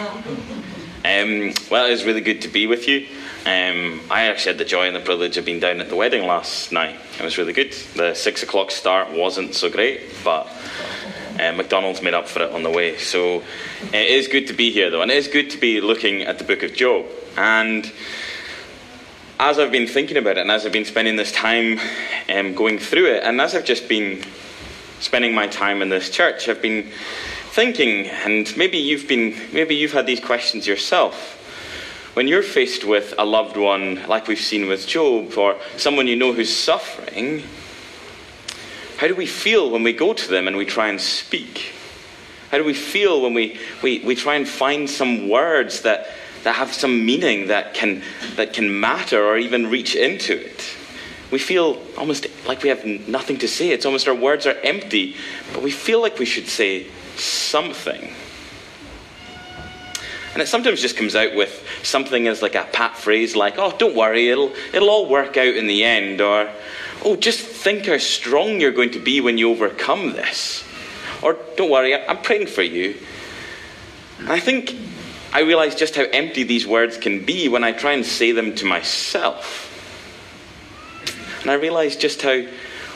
Well, it was really good to be with you. I actually had the joy and the privilege of being down at the wedding last night. It was really good. The 6 o'clock start wasn't so great, but McDonald's made up for it on the way. So it is good to be here, though, and it is good to be looking at the book of Job. And as I've been thinking about it, and as I've been spending this time going through it, and as I've just been spending my time in this church, I've been thinking, and maybe you've had these questions yourself. When you're faced with a loved one, like we've seen with Job, or someone you know who's suffering, how do we feel when we go to them and we try and speak? How do we feel when we try and find some words that have some meaning, that can matter or even reach into it? We feel almost like we have nothing to say. It's almost our words are empty, but we feel like we should say something. And it sometimes just comes out with something as like a pat phrase like, oh, don't worry, it'll all work out in the end. Or, oh, just think how strong you're going to be when you overcome this. Or, don't worry, I'm praying for you. And I think I realise just how empty these words can be when I try and say them to myself. And I realise just how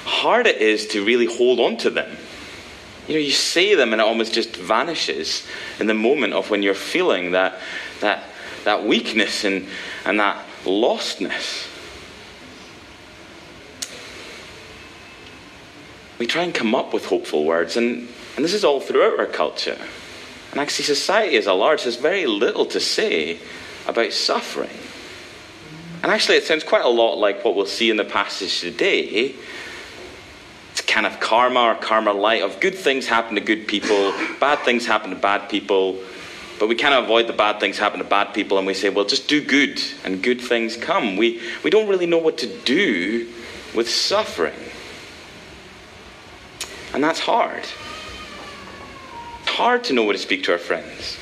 hard it is to really hold on to them. You know, you say them and it almost just vanishes in the moment of when you're feeling that weakness and that lostness. We try and come up with hopeful words, and this is all throughout our culture. And actually society as a large has very little to say about suffering. And actually it sounds quite a lot like what we'll see in the passage today. It's kind of karma or karma light of good things happen to good people, bad things happen to bad people, but we kind of avoid the bad things happen to bad people and we say, well, just do good and good things come. We don't really know what to do with suffering. And that's hard. It's hard to know what to speak to our friends.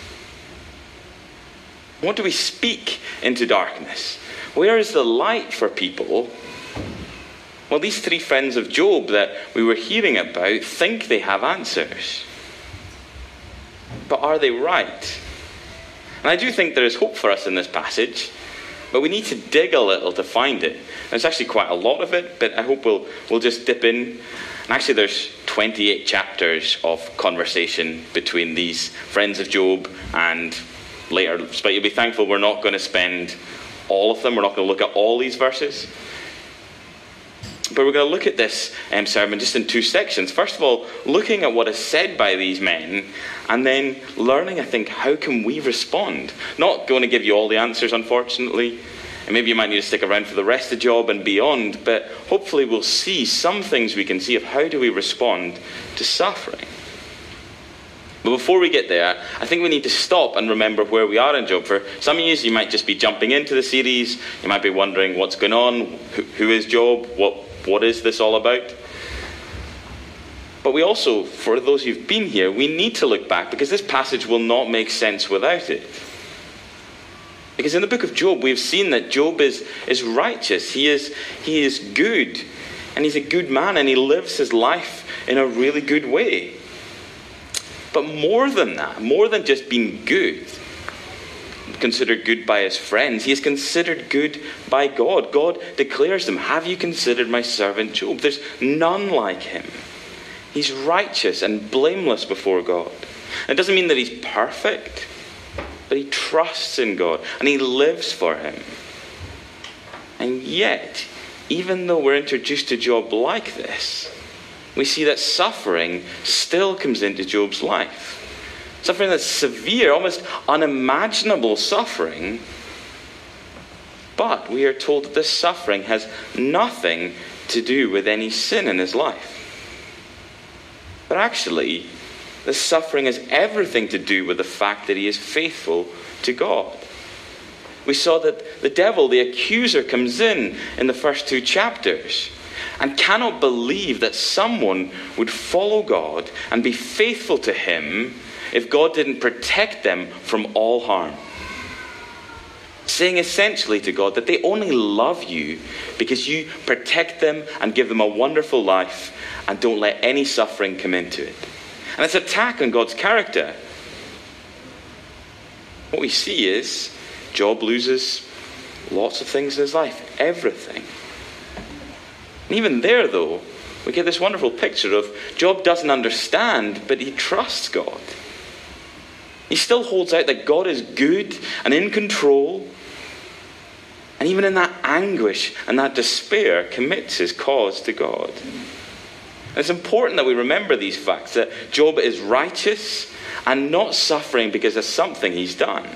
What do we speak into darkness? Where is the light for people? Well, these three friends of Job that we were hearing about think they have answers. But are they right? And I do think there is hope for us in this passage, but we need to dig a little to find it. There's actually quite a lot of it, but I hope we'll just dip in. And actually there's 28 chapters of conversation between these friends of Job and later. But you'll be thankful we're not going to spend all of them. We're not going to look at all these verses. But we're going to look at this sermon just in two sections. First of all, looking at what is said by these men, and then learning, I think, how can we respond? Not going to give you all the answers, unfortunately. And maybe you might need to stick around for the rest of Job and beyond, but hopefully we'll see some things we can see of how do we respond to suffering. But before we get there, I think we need to stop and remember where we are in Job. For some of you might just be jumping into the series. You might be wondering what's going on, who is Job, what is this all about? But we also, for those who've been here, we need to look back because this passage will not make sense without it. Because in the book of Job, we've seen that Job is righteous. He is good, and he's a good man, and he lives his life in a really good way. But more than that, more than just being good, considered good by his friends, he is considered good by God. God declares him, have you considered my servant Job? There's none like him. He's righteous and blameless before God. It doesn't mean that he's perfect, but he trusts in God and he lives for him. And yet, even though we're introduced to Job like this, we see that suffering still comes into Job's life. Suffering that's severe, almost unimaginable suffering. But we are told that this suffering has nothing to do with any sin in his life. But actually, this suffering has everything to do with the fact that he is faithful to God. We saw that the devil, the accuser, comes in the first two chapters and cannot believe that someone would follow God and be faithful to him if God didn't protect them from all harm. Saying essentially to God that they only love you because you protect them and give them a wonderful life and don't let any suffering come into it. And it's an attack on God's character. What we see is Job loses lots of things in his life. Everything. And even there, though, we get this wonderful picture of Job doesn't understand, but he trusts God. He still holds out that God is good and in control. And even in that anguish and that despair, commits his cause to God. And it's important that we remember these facts, that Job is righteous and not suffering because of something he's done.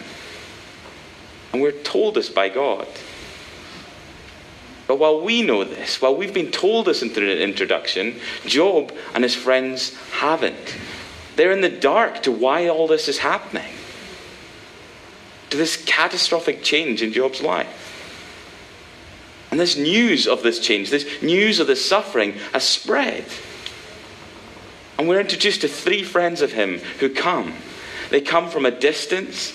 And we're told this by God. But while we know this, while we've been told this in the introduction, Job and his friends haven't. They're in the dark to why all this is happening. To this catastrophic change in Job's life. And this news of this change, this news of this suffering has spread. And we're introduced to three friends of him who come. They come from a distance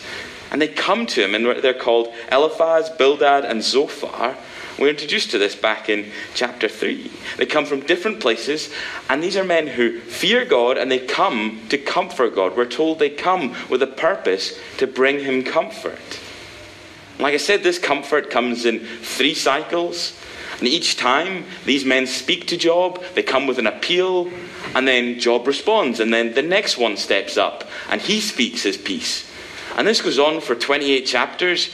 and they come to him, and they're called Eliphaz, Bildad and Zophar. We're introduced to this back in chapter 3. They come from different places, and these are men who fear God, and they come to comfort God. We're told they come with a purpose to bring him comfort. Like I said, this comfort comes in three cycles, and each time these men speak to Job, they come with an appeal, and then Job responds, and then the next one steps up, and he speaks his peace. And this goes on for 28 chapters,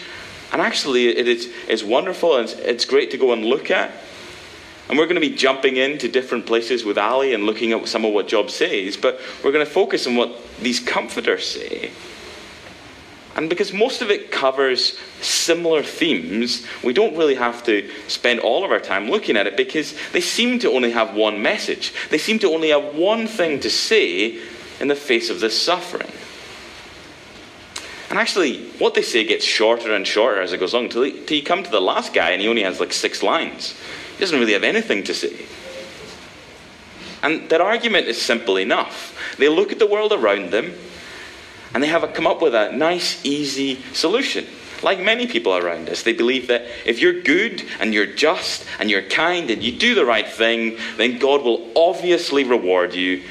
and actually it's wonderful, and it's great to go and look at. And we're going to be jumping into different places with Ali and looking at some of what Job says, but we're going to focus on what these comforters say. And because most of it covers similar themes, we don't really have to spend all of our time looking at it, because they seem to only have one message. They seem to only have one thing to say in the face of this suffering. And actually, what they say gets shorter and shorter as it goes on, until you come to the last guy and he only has like 6 lines. He doesn't really have anything to say. And their argument is simple enough. They look at the world around them, and they have come up with a nice, easy solution. Like many people around us, they believe that if you're good and you're just and you're kind and you do the right thing, then God will obviously reward you.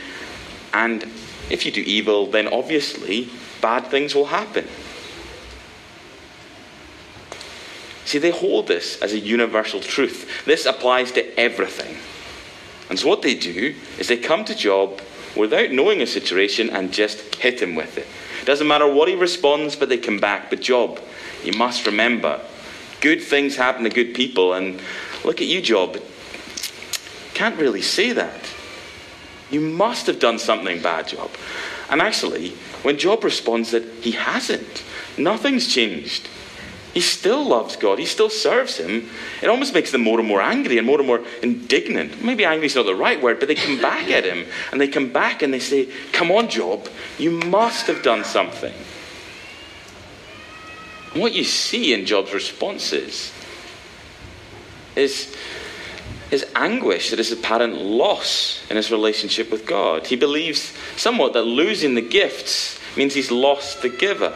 And if you do evil, then obviously bad things will happen. See, they hold this as a universal truth. This applies to everything. And so what they do is they come to Job without knowing a situation and just hit him with it. Doesn't matter what he responds, but they come back. But Job, you must remember, good things happen to good people. And look at you, Job. Can't really say that. You must have done something bad, Job. And actually, when Job responds that he hasn't, nothing's changed. He still loves God. He still serves him. It almost makes them more and more angry and more indignant. Maybe angry is not the right word, but they come back at him. And they come back and they say, come on, Job, you must have done something. And what you see in Job's responses is his anguish at his apparent loss in his relationship with God. He believes somewhat that losing the gifts means he's lost the giver.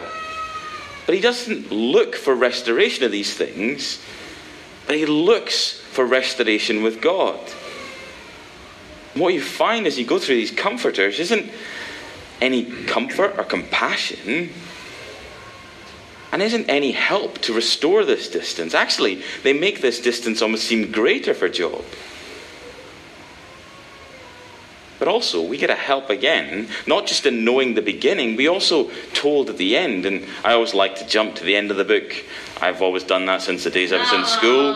But he doesn't look for restoration of these things, but he looks for restoration with God. And what you find as you go through these comforters isn't any comfort or compassion, and isn't any help to restore this distance. Actually, they make this distance almost seem greater for Job. But also, we get a help again, not just in knowing the beginning, we also told at the end. And I always like to jump to the end of the book. I've always done that since the days I was in school.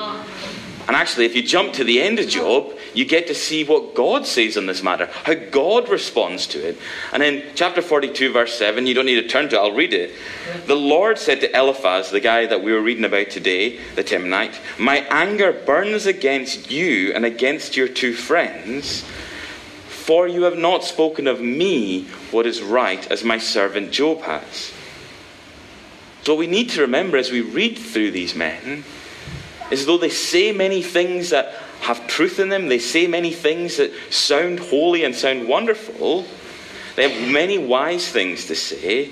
And actually, if you jump to the end of Job, you get to see what God says on this matter, how God responds to it. And in chapter 42, verse 7, you don't need to turn to it, I'll read it. The Lord said to Eliphaz, the guy that we were reading about today, the Temanite, "My anger burns against you and against your two friends, for you have not spoken of me what is right as my servant Job has." So what we need to remember as we read through these men is, though they say many things that have truth in them, they say many things that sound holy and sound wonderful, they have many wise things to say,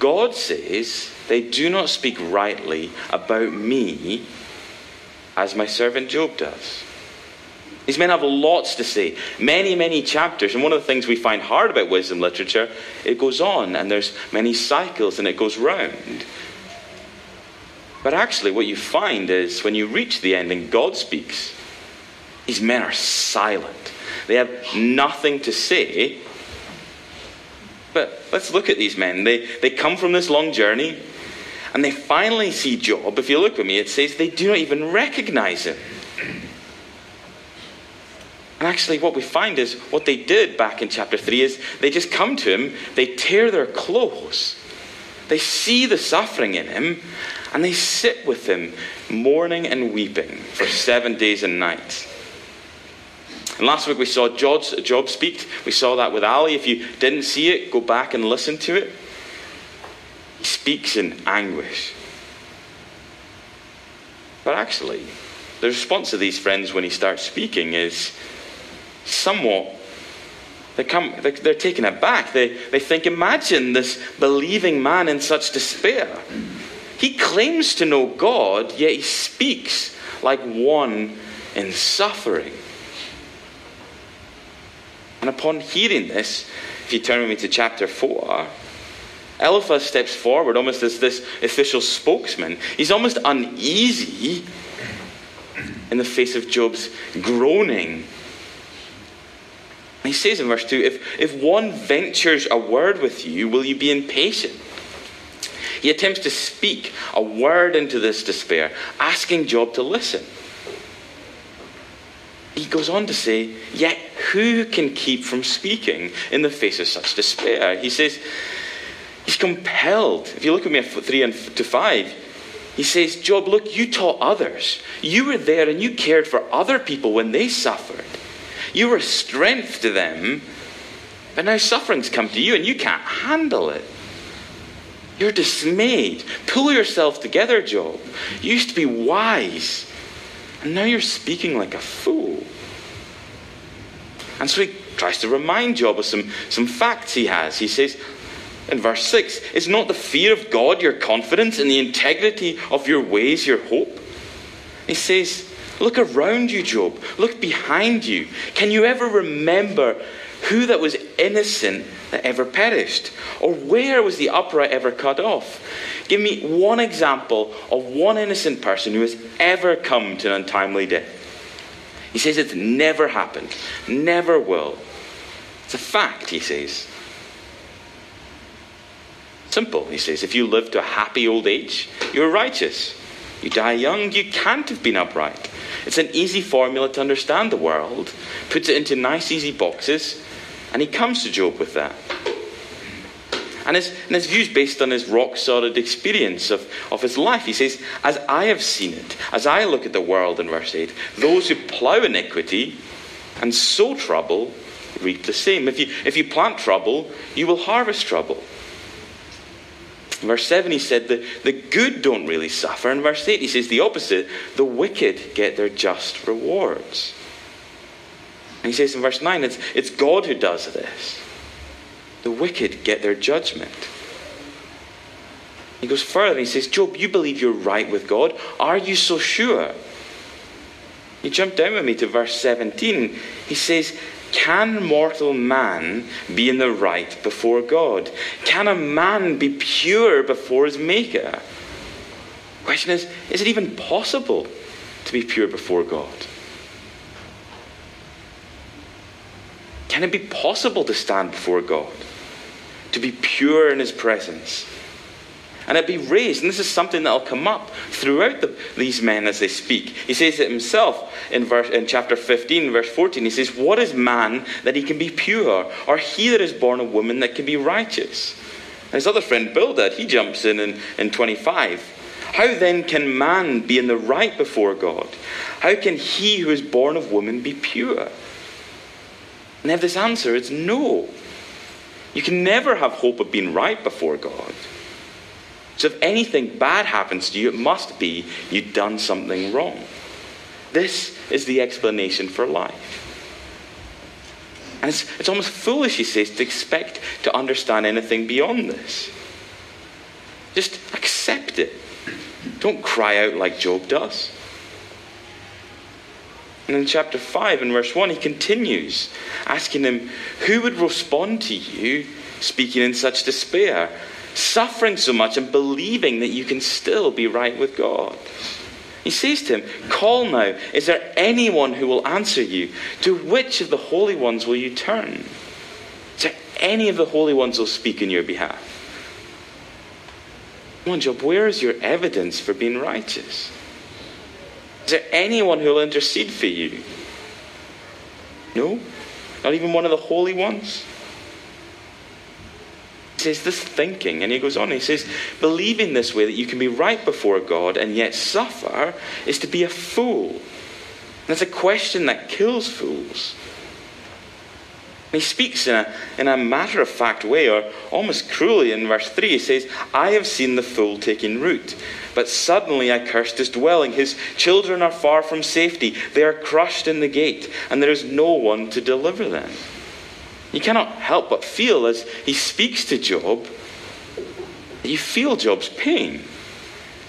God says they do not speak rightly about me as my servant Job does. These men have lots to say, many, many chapters. And one of the things we find hard about wisdom literature, it goes on and there's many cycles and it goes round. But actually what you find is when you reach the end and God speaks, these men are silent. They have nothing to say. But let's look at these men. They come from this long journey and they finally see Job. If you look at me, it says they do not even recognize him. And actually what we find is what they did back in chapter 3 is they just come to him, they tear their clothes, they see the suffering in him, and they sit with him, mourning and weeping for 7 days and nights. And last week we saw Job speak. We saw that with Ali. If you didn't see it, go back and listen to it. He speaks in anguish. But actually, the response of these friends when he starts speaking is somewhat, they're taken aback. They think, imagine this believing man in such despair. He claims to know God, yet he speaks like one in suffering. And upon hearing this, if you turn with me to chapter 4, Eliphaz steps forward almost as this official spokesman. He's almost uneasy in the face of Job's groaning. He says in verse 2, if one ventures a word with you, will you be impatient? He attempts to speak a word into this despair, asking Job to listen. He goes on to say, yet who can keep from speaking in the face of such despair? He says, he's compelled. If you look at me 3 to 5, he says, Job, look, you taught others. You were there and you cared for other people when they suffered. You were strength to them, but now suffering's come to you and you can't handle it. You're dismayed. Pull yourself together, Job. You used to be wise, and now you're speaking like a fool. And so he tries to remind Job of some facts he has. He says in verse 6, is not the fear of God your confidence and the integrity of your ways your hope? He says, look around you, Job. Look behind you. Can you ever remember who that was innocent that ever perished? Or where was the upright ever cut off? Give me one example of one innocent person who has ever come to an untimely death. He says it's never happened, never will. It's a fact, he says. Simple, he says. If you live to a happy old age, you're righteous. You die young, you can't have been upright. It's an easy formula to understand the world. Puts it into nice, easy boxes. And he comes to Job with that. And his views based on his rock-solid experience of his life. He says, as I have seen it, as I look at the world in verse 8, those who plough iniquity and sow trouble reap the same. If you plant trouble, you will harvest trouble. In verse 7 he said the good don't really suffer. In verse 8 he says the opposite, the wicked get their just rewards. And he says in verse 9 it's God who does this. The wicked get their judgment. He goes further and he says, Job, you believe you're right with God? Are you so sure? You jump down with me to verse 17. He says, can mortal man be in the right before God? Can a man be pure before his maker? The question is it even possible to be pure before God? Can it be possible to stand before God? To be pure in his presence? And it be raised, and this is something that will come up throughout these men as they speak. He says it himself in chapter 15, verse 14. He says, what is man that he can be pure? Or he that is born of woman that can be righteous? And his other friend Bildad, he jumps in 25. How then can man be in the right before God? How can he who is born of woman be pure? And they have this answer, it's no. You can never have hope of being right before God. So if anything bad happens to you, it must be you've done something wrong. This is the explanation for life. And it's almost foolish, he says, to expect to understand anything beyond this. Just accept it. Don't cry out like Job does. And in chapter 5 and verse 1, he continues asking him, who would respond to you speaking in such despair, suffering so much and believing that you can still be right with God? He says to him, call now, is there anyone who will answer you? To which of the holy ones will you turn? Is there any of the holy ones who will speak in your behalf? Come on, Job, where is your evidence for being righteous? Is there anyone who will intercede for you? No? Not even one of the holy ones? He says this thinking, and he goes on, he says, believing this way that you can be right before God and yet suffer is to be a fool. And that's a question that kills fools. And he speaks in a matter-of-fact way, or almost cruelly in verse 3. He says, I have seen the fool taking root, but suddenly I cursed his dwelling. His children are far from safety. They are crushed in the gate, and there is no one to deliver them. You cannot help but feel, as he speaks to Job, that you feel Job's pain.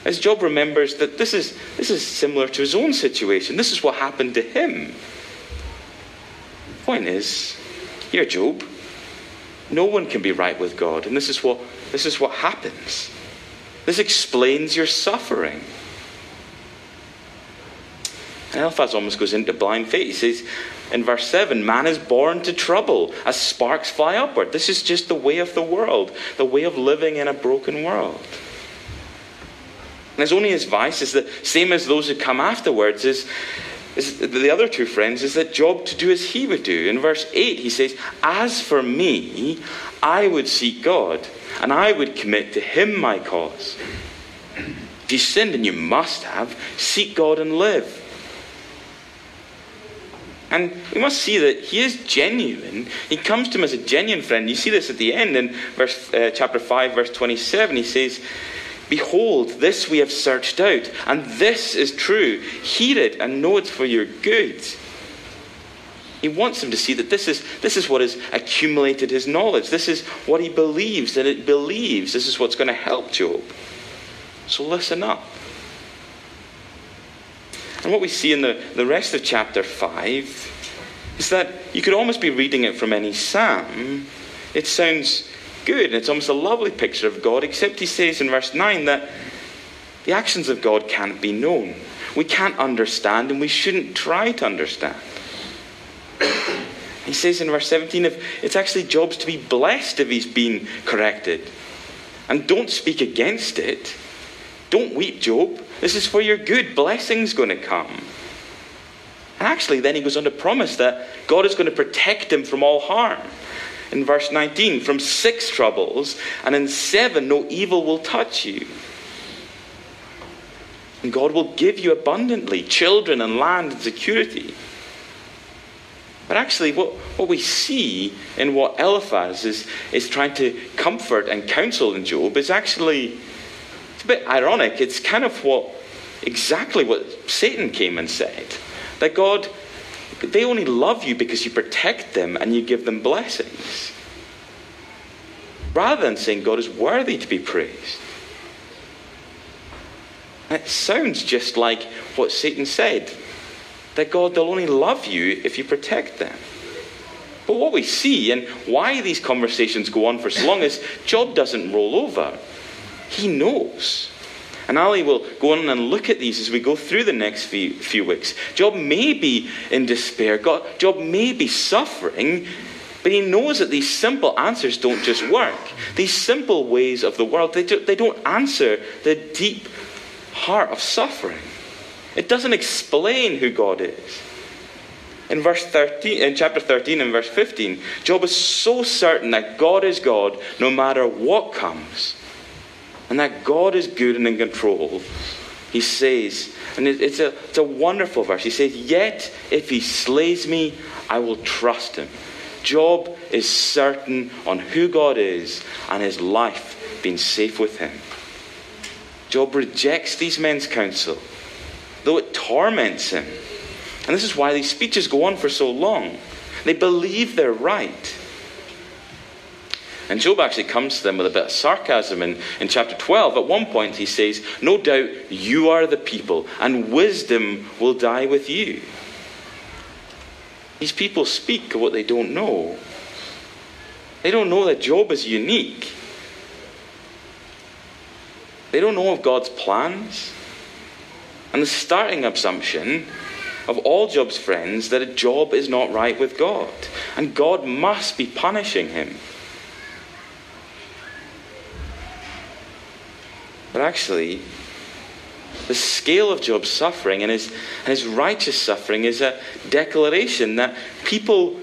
As Job remembers that this is similar to his own situation. This is what happened to him. The point is, here, Job, no one can be right with God, and this is what happens. This explains your suffering. And Eliphaz almost goes into blind faith. He says in verse 7, man is born to trouble as sparks fly upward. This is just the way of the world, the way of living in a broken world. And his only advice is the same as those who come afterwards, the other two friends, is that Job to do as he would do. In verse 8 he says, as for me, I would seek God, and I would commit to him my cause. If you sinned, and you must have, seek God and live. And we must see that he is genuine. He comes to him as a genuine friend. You see this at the end in chapter 5 verse 27. He says, behold, this we have searched out, and this is true. Hear it and know it's for your good. He wants them to see that this is what has accumulated his knowledge. This is what he believes, and it believes. This is what's going to help Job. So listen up. And what we see in the rest of chapter 5 is that you could almost be reading it from any psalm. It sounds good, and it's almost a lovely picture of God, except he says in verse 9 that the actions of God can't be known. We can't understand, and we shouldn't try to understand. He says in verse 17, if it's actually Job's to be blessed if he's been corrected. And don't speak against it. Don't weep, Job. This is for your good. Blessing's going to come. And actually then he goes on to promise that God is going to protect him from all harm. In verse 19, from 6 troubles, and in 7, no evil will touch you. And God will give you abundantly children and land and security. But actually, what we see in what Eliphaz is trying to comfort and counsel in Job is actually, it's a bit ironic. It's kind of exactly what Satan came and said. That God, they only love you because you protect them and you give them blessings. Rather than saying God is worthy to be praised. That sounds just like what Satan said. That God, they'll only love you if you protect them. But what we see and why these conversations go on for so long is Job doesn't roll over. He knows. And Ali will go on and look at these as we go through the next few weeks. Job may be in despair. Job may be suffering, but he knows that these simple answers don't just work. These simple ways of the world, they don't answer the deep heart of suffering. It doesn't explain who God is. In chapter 13 and verse 15, Job is so certain that God is God no matter what comes. And that God is good and in control. He says, and it's a wonderful verse. He says, yet if he slays me, I will trust him. Job is certain on who God is and his life being safe with him. Job rejects these men's counsel, though it torments him. And this is why these speeches go on for so long. They believe they're right. And Job actually comes to them with a bit of sarcasm in chapter 12. At one point he says, no doubt you are the people, and wisdom will die with you. These people speak of what they don't know. They don't know that Job is unique. They don't know of God's plans. And the starting assumption of all Job's friends that Job is not right with God. And God must be punishing him. But actually, the scale of Job's suffering and his righteous suffering is a declaration that people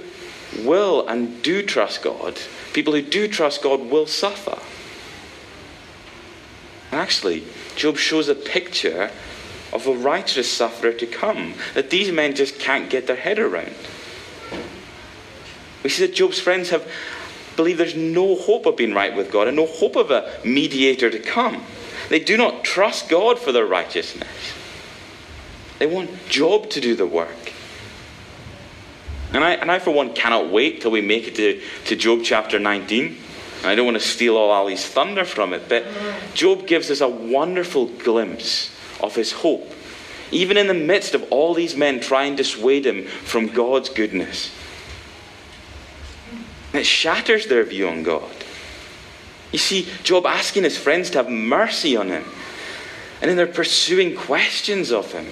will and do trust God. People who do trust God will suffer. And actually, Job shows a picture of a righteous sufferer to come that these men just can't get their head around. We see that Job's friends believe there's no hope of being right with God and no hope of a mediator to come. They do not trust God for their righteousness. They want Job to do the work. And I for one, cannot wait till we make it to Job chapter 19. And I don't want to steal all Ali's thunder from it, but Job gives us a wonderful glimpse of his hope, even in the midst of all these men trying to dissuade him from God's goodness. And it shatters their view on God. You see, Job asking his friends to have mercy on him. And in their pursuing questions of him.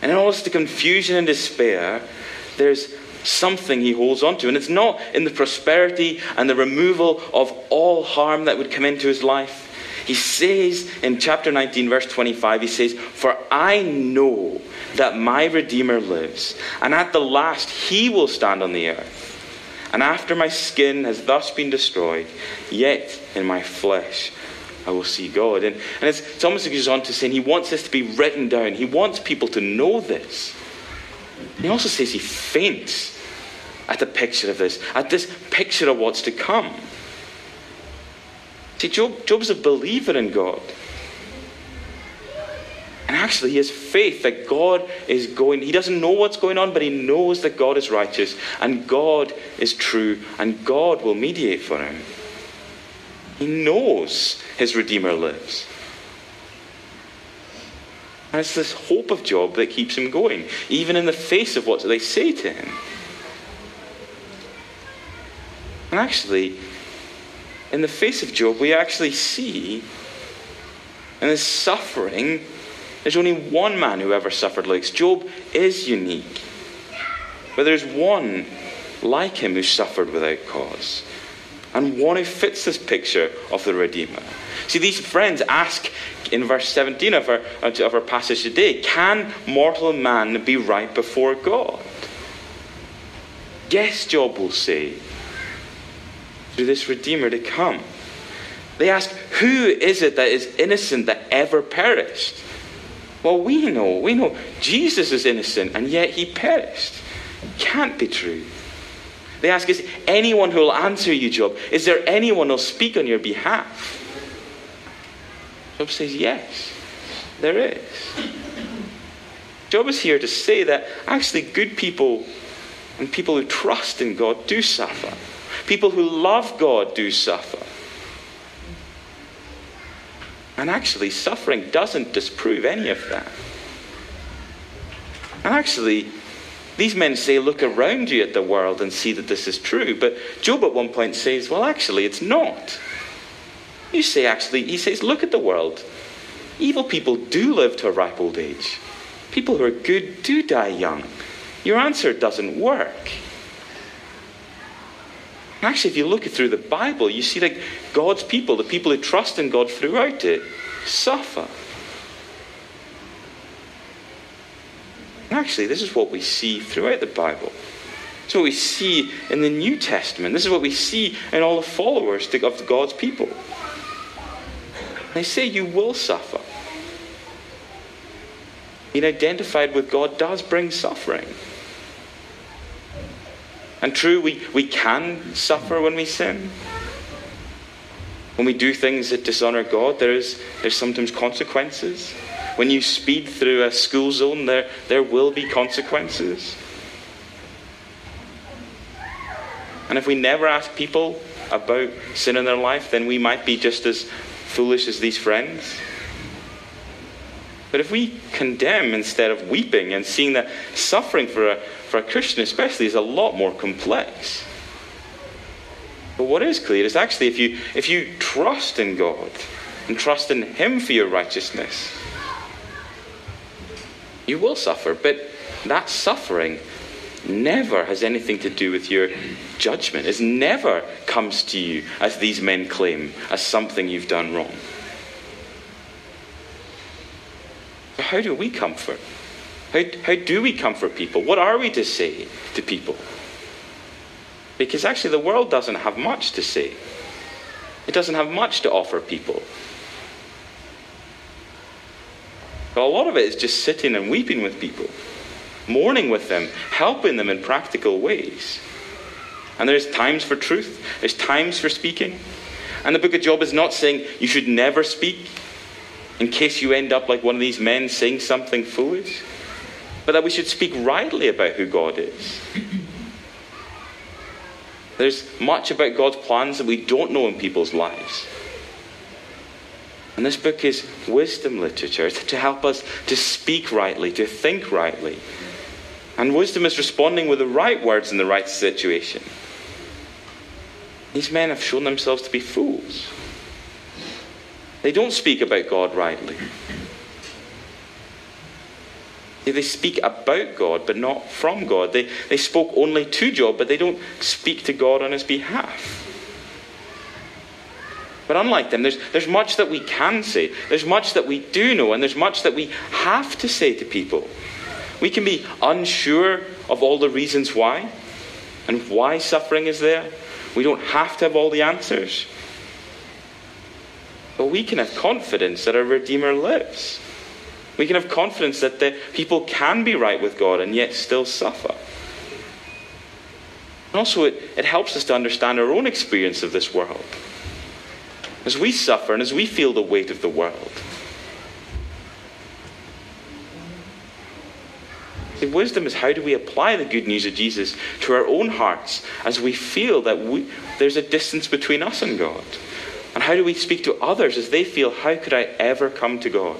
And in all this confusion and despair, there's something he holds on to. And it's not in the prosperity and the removal of all harm that would come into his life. He says in chapter 19, verse 25, he says, "For I know that my Redeemer lives, and at the last he will stand on the earth. And after my skin has thus been destroyed, yet in my flesh I will see God." And it's almost like he goes on to saying he wants this to be written down. He wants people to know this. And he also says he faints at the picture of this, at this picture of what's to come. See, Job's a believer in God. And actually, he has faith that God is going. He doesn't know what's going on, but he knows that God is righteous and God is true and God will mediate for him. He knows his Redeemer lives. And it's this hope of Job that keeps him going, even in the face of what they say to him. And actually, in the face of Job, we actually see in his suffering, there's only one man who ever suffered like this. Job is unique. But there's one like him who suffered without cause. And one who fits this picture of the Redeemer. See, these friends ask in verse 17 of our passage today, can mortal man be right before God? Yes, Job will say, through this Redeemer to come. They ask, who is it that is innocent that ever perished? Well, we know Jesus is innocent and yet he perished. Can't be true. They ask, is anyone who will answer you, Job? Is there anyone who will speak on your behalf? Job says, yes, there is. Job is here to say that actually good people and people who trust in God do suffer. People who love God do suffer. And actually, suffering doesn't disprove any of that. And actually, these men say, look around you at the world and see that this is true. But Job at one point says, well, actually, it's not. You say, actually, he says, look at the world. Evil people do live to a ripe old age. People who are good do die young. Your answer doesn't work. Actually, if you look through the Bible, you see that God's people, the people who trust in God throughout it, suffer. And actually, this is what we see throughout the Bible. This is what we see in the New Testament. This is what we see in all the followers of God's people. They say you will suffer. Being identified with God does bring suffering. And true, we can suffer when we sin. When we do things that dishonour God, there's sometimes consequences. When you speed through a school zone, there will be consequences. And if we never ask people about sin in their life, then we might be just as foolish as these friends. But if we condemn instead of weeping and seeing that suffering for a for a Christian especially, is a lot more complex. But what is clear is actually if you trust in God and trust in Him for your righteousness, you will suffer. But that suffering never has anything to do with your judgment. It never comes to you, as these men claim, as something you've done wrong. So how do we comfort? How do we comfort people? What are we to say to people? Because actually the world doesn't have much to say. It doesn't have much to offer people. But a lot of it is just sitting and weeping with people, mourning with them, helping them in practical ways. And there's times for truth, there's times for speaking. And the book of Job is not saying you should never speak in case you end up like one of these men saying something foolish, but that we should speak rightly about who God is. There's much about God's plans that we don't know in people's lives. And this book is wisdom literature. It's to help us to speak rightly, to think rightly. And wisdom is responding with the right words in the right situation. These men have shown themselves to be fools. They don't speak about God rightly. They speak about God, but not from God. They spoke only to Job, but they don't speak to God on his behalf. But unlike them, there's much that we can say. There's much that we do know, and there's much that we have to say to people. We can be unsure of all the reasons why, and why suffering is there. We don't have to have all the answers. But we can have confidence that our Redeemer lives. We can have confidence that the people can be right with God and yet still suffer. And also it helps us to understand our own experience of this world. As we suffer and as we feel the weight of the world. The wisdom is, how do we apply the good news of Jesus to our own hearts as we feel that there's a distance between us and God? And how do we speak to others as they feel, how could I ever come to God?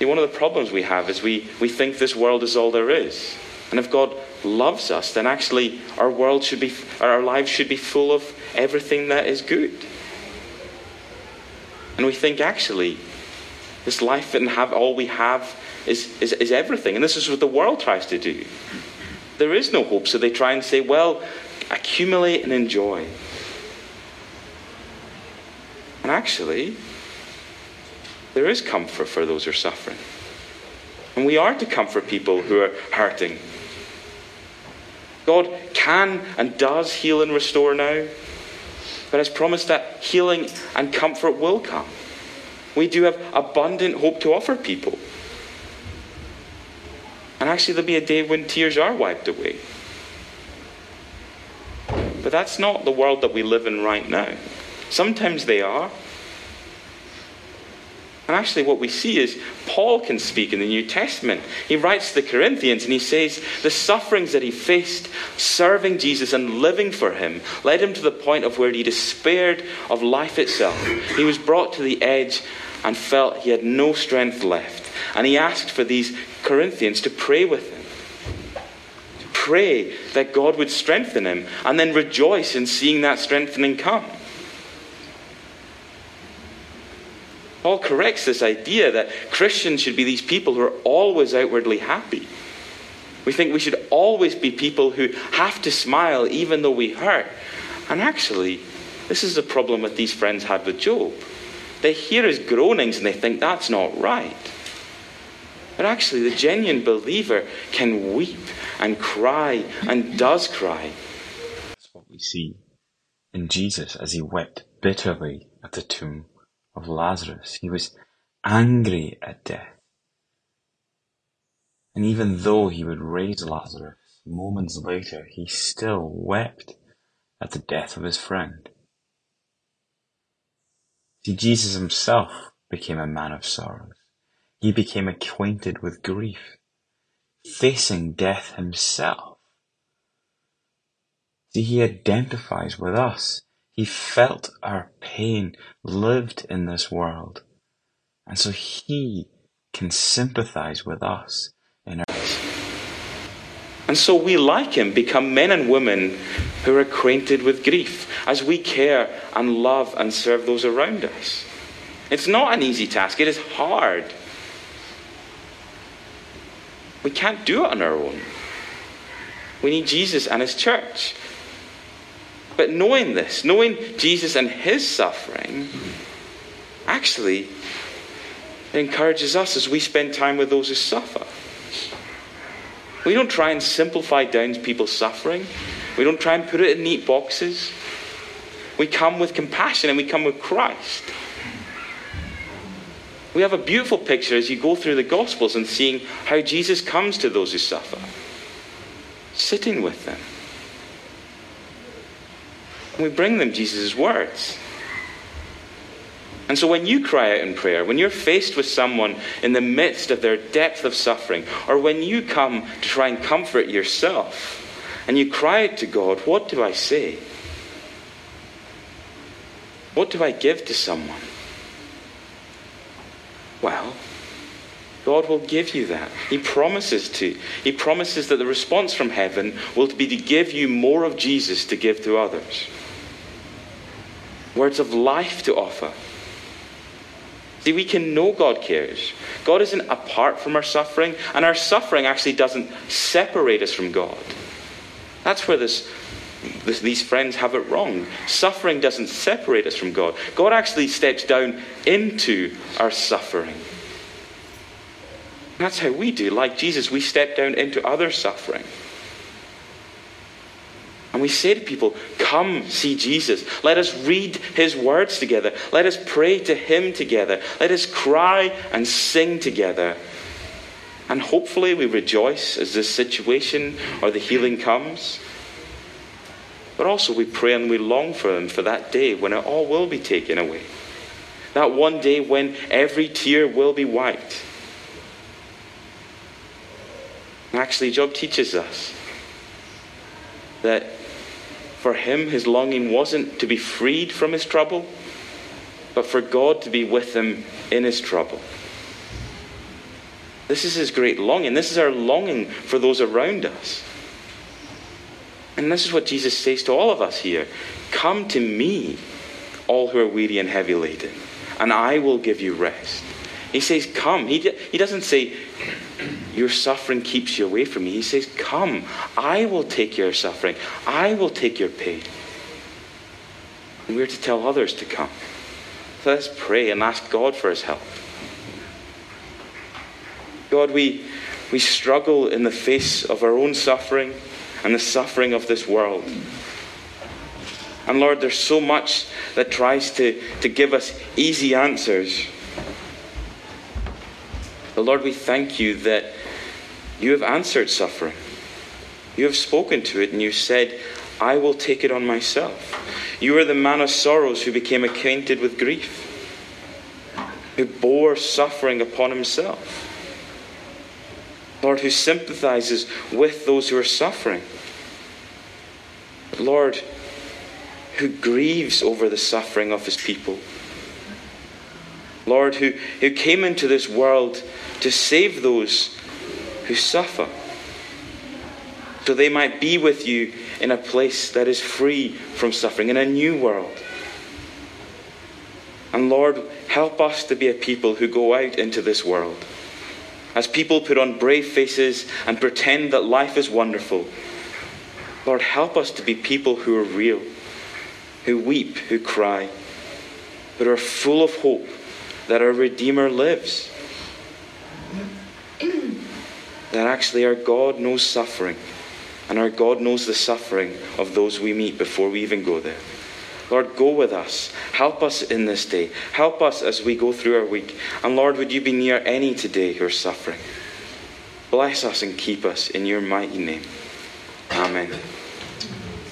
See, one of the problems we have is we think this world is all there is. And if God loves us, then actually our lives should be full of everything that is good. And we think actually this life and have all we have is everything. And this is what the world tries to do. There is no hope, so they try and say, well, accumulate and enjoy. And actually, there is comfort for those who are suffering. And we are to comfort people who are hurting. God can and does heal and restore now, but has promised that healing and comfort will come. We do have abundant hope to offer people. And actually there'll be a day when tears are wiped away. But that's not the world that we live in right now. Sometimes they are. And actually what we see is Paul can speak in the New Testament. He writes to the Corinthians and he says the sufferings that he faced serving Jesus and living for him led him to the point of where he despaired of life itself. He was brought to the edge and felt he had no strength left. And he asked for these Corinthians to pray with him. To pray that God would strengthen him and then rejoice in seeing that strengthening come. Paul corrects this idea that Christians should be these people who are always outwardly happy. We think we should always be people who have to smile even though we hurt. And actually, this is the problem that these friends had with Job. They hear his groanings and they think that's not right. But actually, the genuine believer can weep and cry and does cry. That's what we see in Jesus as he wept bitterly at the tomb of Lazarus. He was angry at death. And even though he would raise Lazarus, moments later he still wept at the death of his friend. See, Jesus himself became a man of sorrows. He became acquainted with grief, facing death himself. See, he identifies with us. He felt our pain, lived in this world, and so he can sympathize with us in our lives. And so we, like him, become men and women who are acquainted with grief as we care and love and serve those around us. It's not an easy task. It is hard. We can't do it on our own. We need Jesus and his church. But knowing this, knowing Jesus and his suffering, actually encourages us as we spend time with those who suffer. We don't try and simplify down people's suffering. We don't try and put it in neat boxes. We come with compassion and we come with Christ. We have a beautiful picture as you go through the Gospels and seeing how Jesus comes to those who suffer, sitting with them. And we bring them Jesus' words. And so when you cry out in prayer, when you're faced with someone in the midst of their depth of suffering, or when you come to try and comfort yourself, and you cry out to God, what do I say? What do I give to someone? Well, God will give you that. He promises to. He promises that the response from heaven will be to give you more of Jesus to give to others. Words of life to offer. See, we can know God cares. God isn't apart from our suffering, and our suffering actually doesn't separate us from God. That's where these friends have it wrong. Suffering doesn't separate us from God. God actually steps down into our suffering. That's how we do. Like Jesus, we step down into other suffering. And we say to people, come see Jesus. Let us read his words together. Let us pray to him together. Let us cry and sing together. And hopefully we rejoice as this situation or the healing comes. But also we pray and we long for him, for that day when it all will be taken away. That one day when every tear will be wiped. And actually, Job teaches us that for him, his longing wasn't to be freed from his trouble, but for God to be with him in his trouble. This is his great longing. This is our longing for those around us. And this is what Jesus says to all of us here. Come to me, all who are weary and heavy laden, and I will give you rest. He says, come. He doesn't say, your suffering keeps you away from me. He says, come. I will take your suffering. I will take your pain. And we're to tell others to come. So let's pray and ask God for his help. God, we struggle in the face of our own suffering and the suffering of this world. And Lord, there's so much that tries to give us easy answers. But Lord, we thank you that you have answered suffering. You have spoken to it and you said, I will take it on myself. You are the man of sorrows who became acquainted with grief, who bore suffering upon himself. Lord, who sympathizes with those who are suffering. But Lord, who grieves over the suffering of his people. Lord, who came into this world to save those who suffer, so they might be with you in a place that is free from suffering, in a new world. And Lord, help us to be a people who go out into this world. As people put on brave faces and pretend that life is wonderful, Lord, help us to be people who are real, who weep, who cry, but are full of hope that our Redeemer lives. That actually our God knows suffering, and our God knows the suffering of those we meet before we even go there. Lord, go with us. Help us in this day. Help us as we go through our week. And Lord, would you be near any today who are suffering. Bless us and keep us in your mighty name. Amen.